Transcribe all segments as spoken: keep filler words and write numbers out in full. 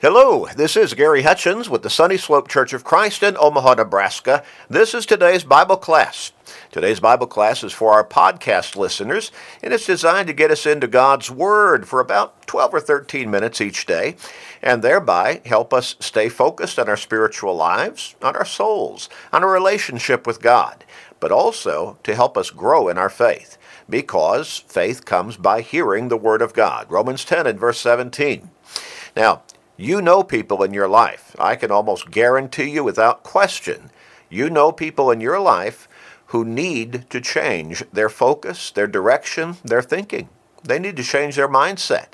Hello, this is Gary Hutchins with the Sunny Slope Church of Christ in Omaha, Nebraska. This is today's Bible class. Today's Bible class is for our podcast listeners, and it's designed to get us into God's Word for about twelve or thirteen minutes each day, and thereby help us stay focused on our spiritual lives, on our souls, on our relationship with God, but also to help us grow in our faith, because faith comes by hearing the Word of God. Romans ten and verse seventeen. Now, you know people in your life. I can almost guarantee you without question, you know people in your life who need to change their focus, their direction, their thinking. They need to change their mindset.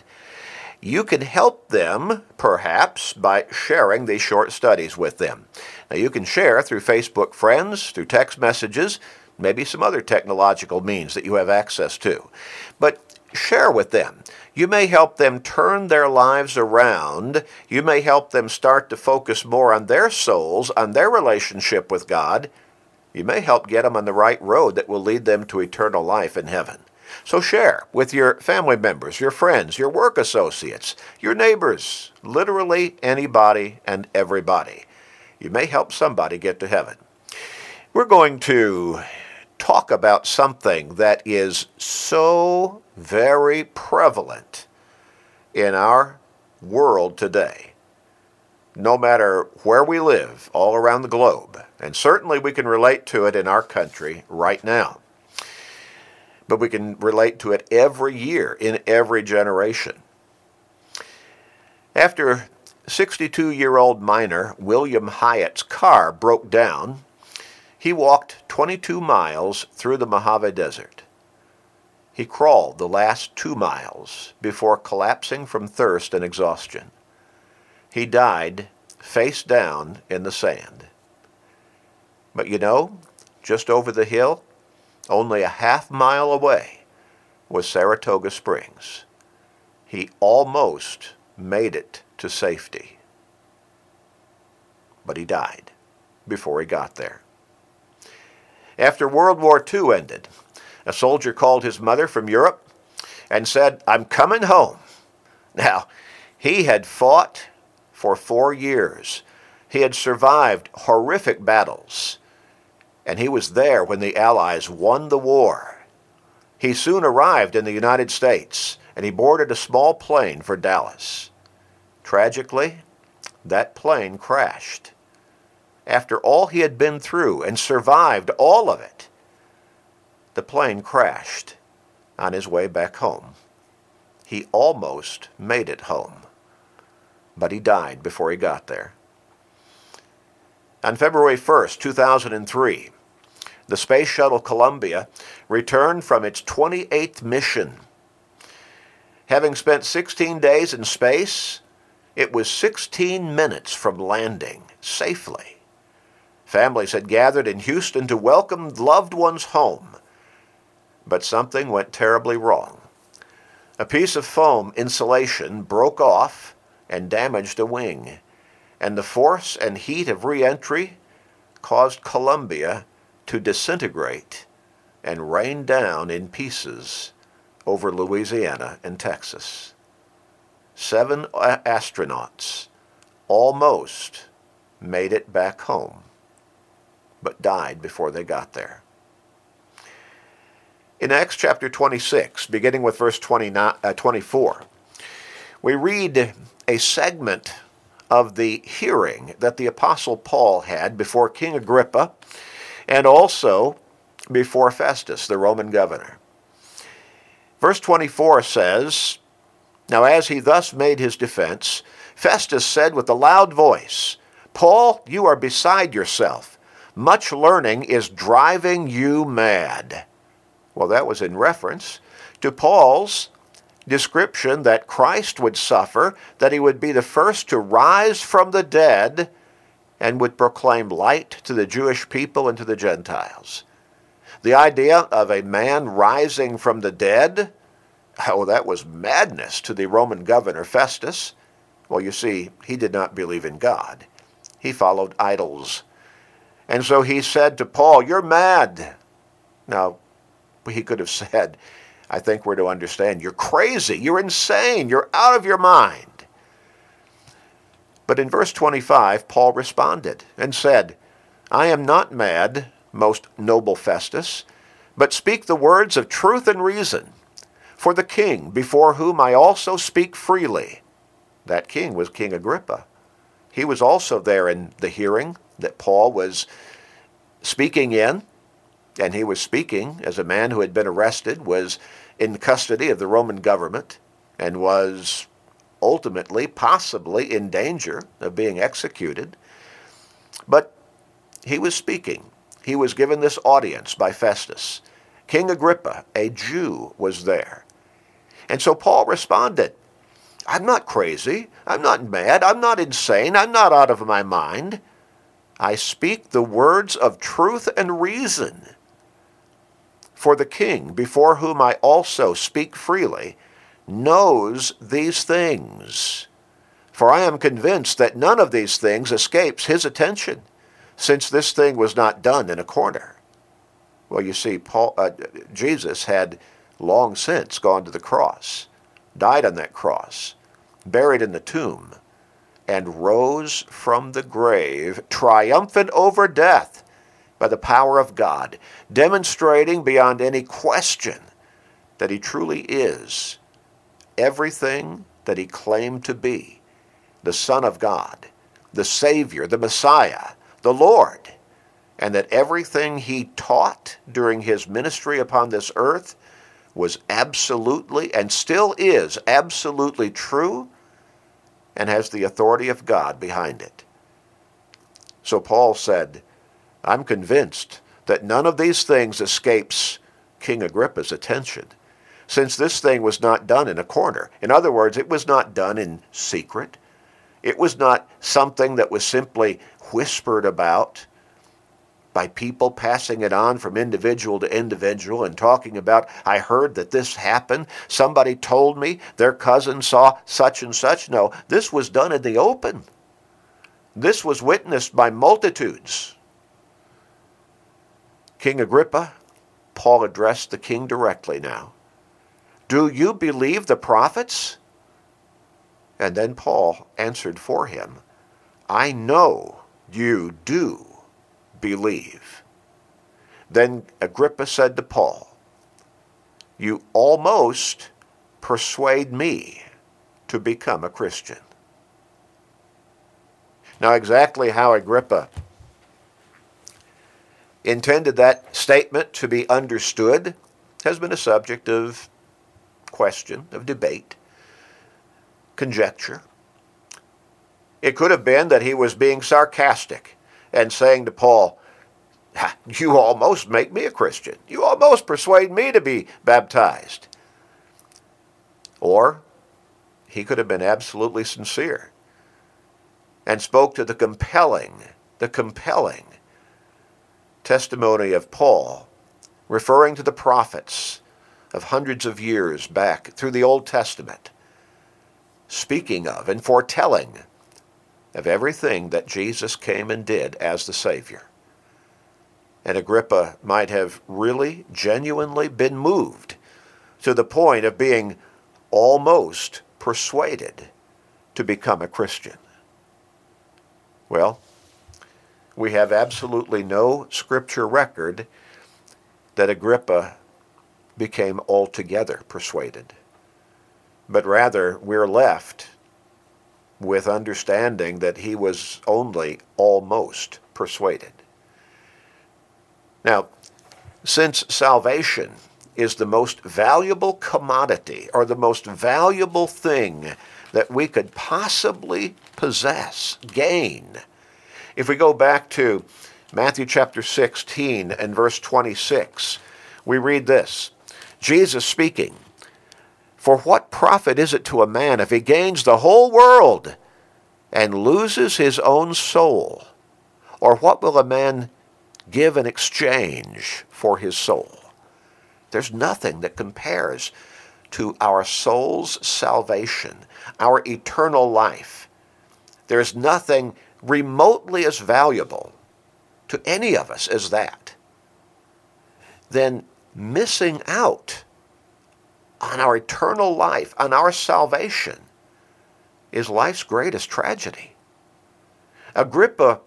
You can help them, perhaps, by sharing these short studies with them. Now, you can share through Facebook friends, through text messages, maybe some other technological means that you have access to. But share with them. You may help them turn their lives around. You may help them start to focus more on their souls, on their relationship with God. You may help get them on the right road that will lead them to eternal life in heaven. So share with your family members, your friends, your work associates, your neighbors, literally anybody and everybody. You may help somebody get to heaven. We're going to talk about something that is so very prevalent in our world today. No matter where we live, all around the globe, and certainly we can relate to it in our country right now. But we can relate to it every year, in every generation. After sixty-two-year-old miner William Hyatt's car broke down, he walked twenty-two miles through the Mojave Desert. He crawled the last two miles before collapsing from thirst and exhaustion. He died face down in the sand. But you know, just over the hill, only a half mile away, was Saratoga Springs. He almost made it to safety. But he died before he got there. After World War Two ended, a soldier called his mother from Europe and said, "I'm coming home." Now, he had fought for four years. He had survived horrific battles, and he was there when the Allies won the war. He soon arrived in the United States, and he boarded a small plane for Dallas. Tragically, that plane crashed. After all he had been through and survived all of it, the plane crashed on his way back home. He almost made it home, but he died before he got there. On February first, two thousand three, the Space Shuttle Columbia returned from its twenty-eighth mission. Having spent sixteen days in space, it was sixteen minutes from landing safely. Families had gathered in Houston to welcome loved ones home. But something went terribly wrong. A piece of foam insulation broke off and damaged a wing, and the force and heat of re-entry caused Columbia to disintegrate and rain down in pieces over Louisiana and Texas. Seven astronauts almost made it back home, but died before they got there. In Acts chapter twenty-six, beginning with verse twenty-nine, uh, twenty-four, we read a segment of the hearing that the Apostle Paul had before King Agrippa and also before Festus, the Roman governor. Verse twenty-four says, "Now as he thus made his defense, Festus said with a loud voice, 'Paul, you are beside yourself. Much learning is driving you mad.'" Well, that was in reference to Paul's description that Christ would suffer, that he would be the first to rise from the dead, and would proclaim light to the Jewish people and to the Gentiles. The idea of a man rising from the dead, oh, that was madness to the Roman governor Festus. Well, you see, he did not believe in God. He followed idols. And so he said to Paul, "You're mad." Now, he could have said, I think we're to understand, "You're crazy, you're insane, you're out of your mind." But in verse twenty-five, Paul responded and said, I am not mad, most noble Festus, but speak the words of truth and reason. For the king, before whom I also speak freely, that king was King Agrippa. He was also there in the hearing that Paul was speaking in, and he was speaking as a man who had been arrested, was in custody of the Roman government, and was ultimately, possibly in danger of being executed. But he was speaking. He was given this audience by Festus. King Agrippa, a Jew, was there. And so Paul responded, I'm not crazy, I'm not mad, I'm not insane, I'm not out of my mind. I speak the words of truth and reason. For the king, before whom I also speak freely, knows these things. For I am convinced that none of these things escapes his attention, since this thing was not done in a corner. Well, you see, Paul, uh, Jesus had long since gone to the cross, died on that cross, buried in the tomb, and rose from the grave, triumphant over death by the power of God, demonstrating beyond any question that he truly is everything that he claimed to be, the Son of God, the Savior, the Messiah, the Lord, and that everything he taught during his ministry upon this earth was absolutely and still is absolutely true and has the authority of God behind it. So Paul said, I'm convinced that none of these things escapes King Agrippa's attention, since this thing was not done in a corner. In other words, it was not done in secret. It was not something that was simply whispered about by people passing it on from individual to individual and talking about, I heard that this happened, somebody told me their cousin saw such and such. No, this was done in the open. This was witnessed by multitudes. King Agrippa, Paul addressed the king directly now. Do you believe the prophets? And then Paul answered for him, I know you do believe. Then Agrippa said to Paul, you almost persuade me to become a Christian. Now, exactly how Agrippa intended that statement to be understood has been a subject of question, of debate, conjecture. It could have been that he was being sarcastic and saying to Paul, you almost make me a Christian. You almost persuade me to be baptized. Or he could have been absolutely sincere and spoke to the compelling, the compelling testimony of Paul, referring to the prophets of hundreds of years back through the Old Testament, speaking of and foretelling of everything that Jesus came and did as the Savior. And Agrippa might have really, genuinely been moved to the point of being almost persuaded to become a Christian. Well, we have absolutely no scripture record that Agrippa became altogether persuaded. But rather, we're left with understanding that he was only almost persuaded. Now, since salvation is the most valuable commodity, or the most valuable thing that we could possibly possess, gain, if we go back to Matthew chapter sixteen and verse twenty-six, we read this, Jesus speaking, for what profit is it to a man if he gains the whole world and loses his own soul? Or what will a man give in exchange for his soul? There's nothing that compares to our soul's salvation, our eternal life. There's nothing remotely as valuable to any of us as that. Then missing out on our eternal life, on our salvation, is life's greatest tragedy. Agrippa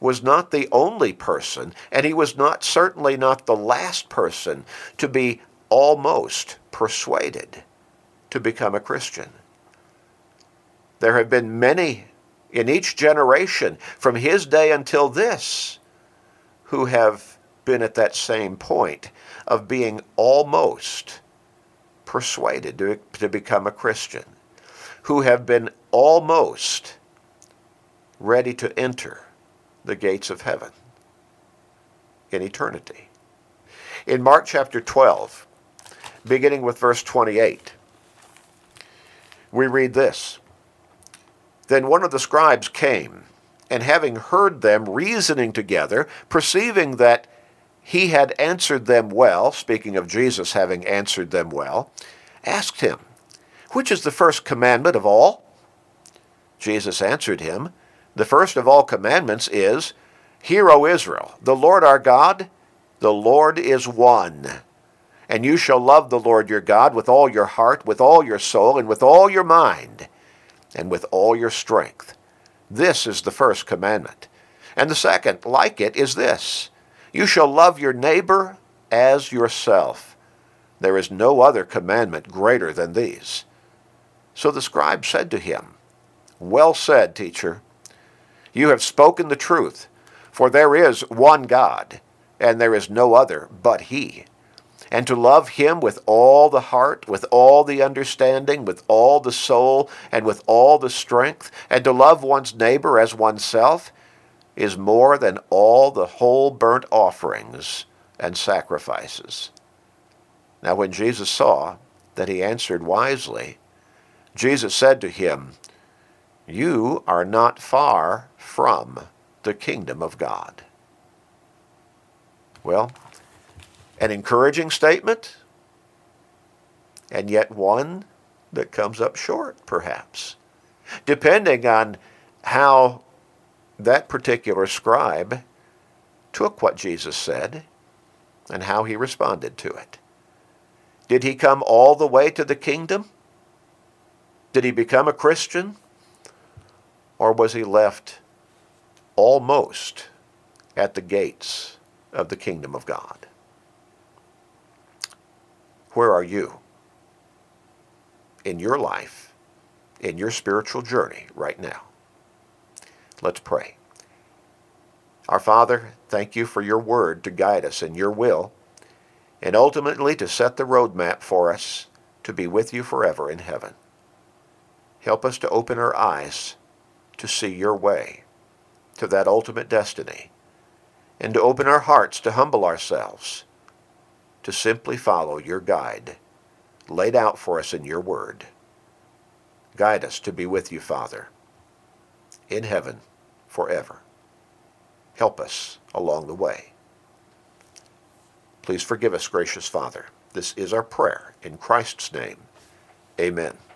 was not the only person, and he was not certainly not the last person to be almost persuaded to become a Christian. There have been many in each generation from his day until this who have been at that same point of being almost persuaded to, to become a Christian, who have been almost ready to enter the gates of heaven in eternity. In Mark chapter twelve, beginning with verse twenty-eight, we read this. Then one of the scribes came, and having heard them reasoning together, perceiving that he had answered them well, speaking of Jesus having answered them well, asked him, which is the first commandment of all? Jesus answered him, the first of all commandments is, Hear, O Israel, the Lord our God, the Lord is one. And you shall love the Lord your God with all your heart, with all your soul, and with all your mind, and with all your strength. This is the first commandment. And the second, like it, is this, You shall love your neighbor as yourself. There is no other commandment greater than these. So the scribe said to him, Well said, teacher. You have spoken the truth, for there is one God, and there is no other but He. And to love Him with all the heart, with all the understanding, with all the soul, and with all the strength, and to love one's neighbor as oneself, is more than all the whole burnt offerings and sacrifices. Now when Jesus saw that he answered wisely, Jesus said to him, You are not far from the kingdom of God. Well, an encouraging statement, and yet one that comes up short, perhaps, depending on how that particular scribe took what Jesus said and how he responded to it. Did he come all the way to the kingdom? Did he become a Christian? Or was he left almost at the gates of the kingdom of God? Where are you in your life, in your spiritual journey right now? Let's pray. Our Father, thank you for your word to guide us in your will, and ultimately to set the roadmap for us to be with you forever in heaven. Help us to open our eyes to see your way to that ultimate destiny, and to open our hearts to humble ourselves, to simply follow your guide laid out for us in your word. Guide us to be with you, Father, in heaven forever. Help us along the way. Please forgive us, gracious Father. This is our prayer in Christ's name. Amen.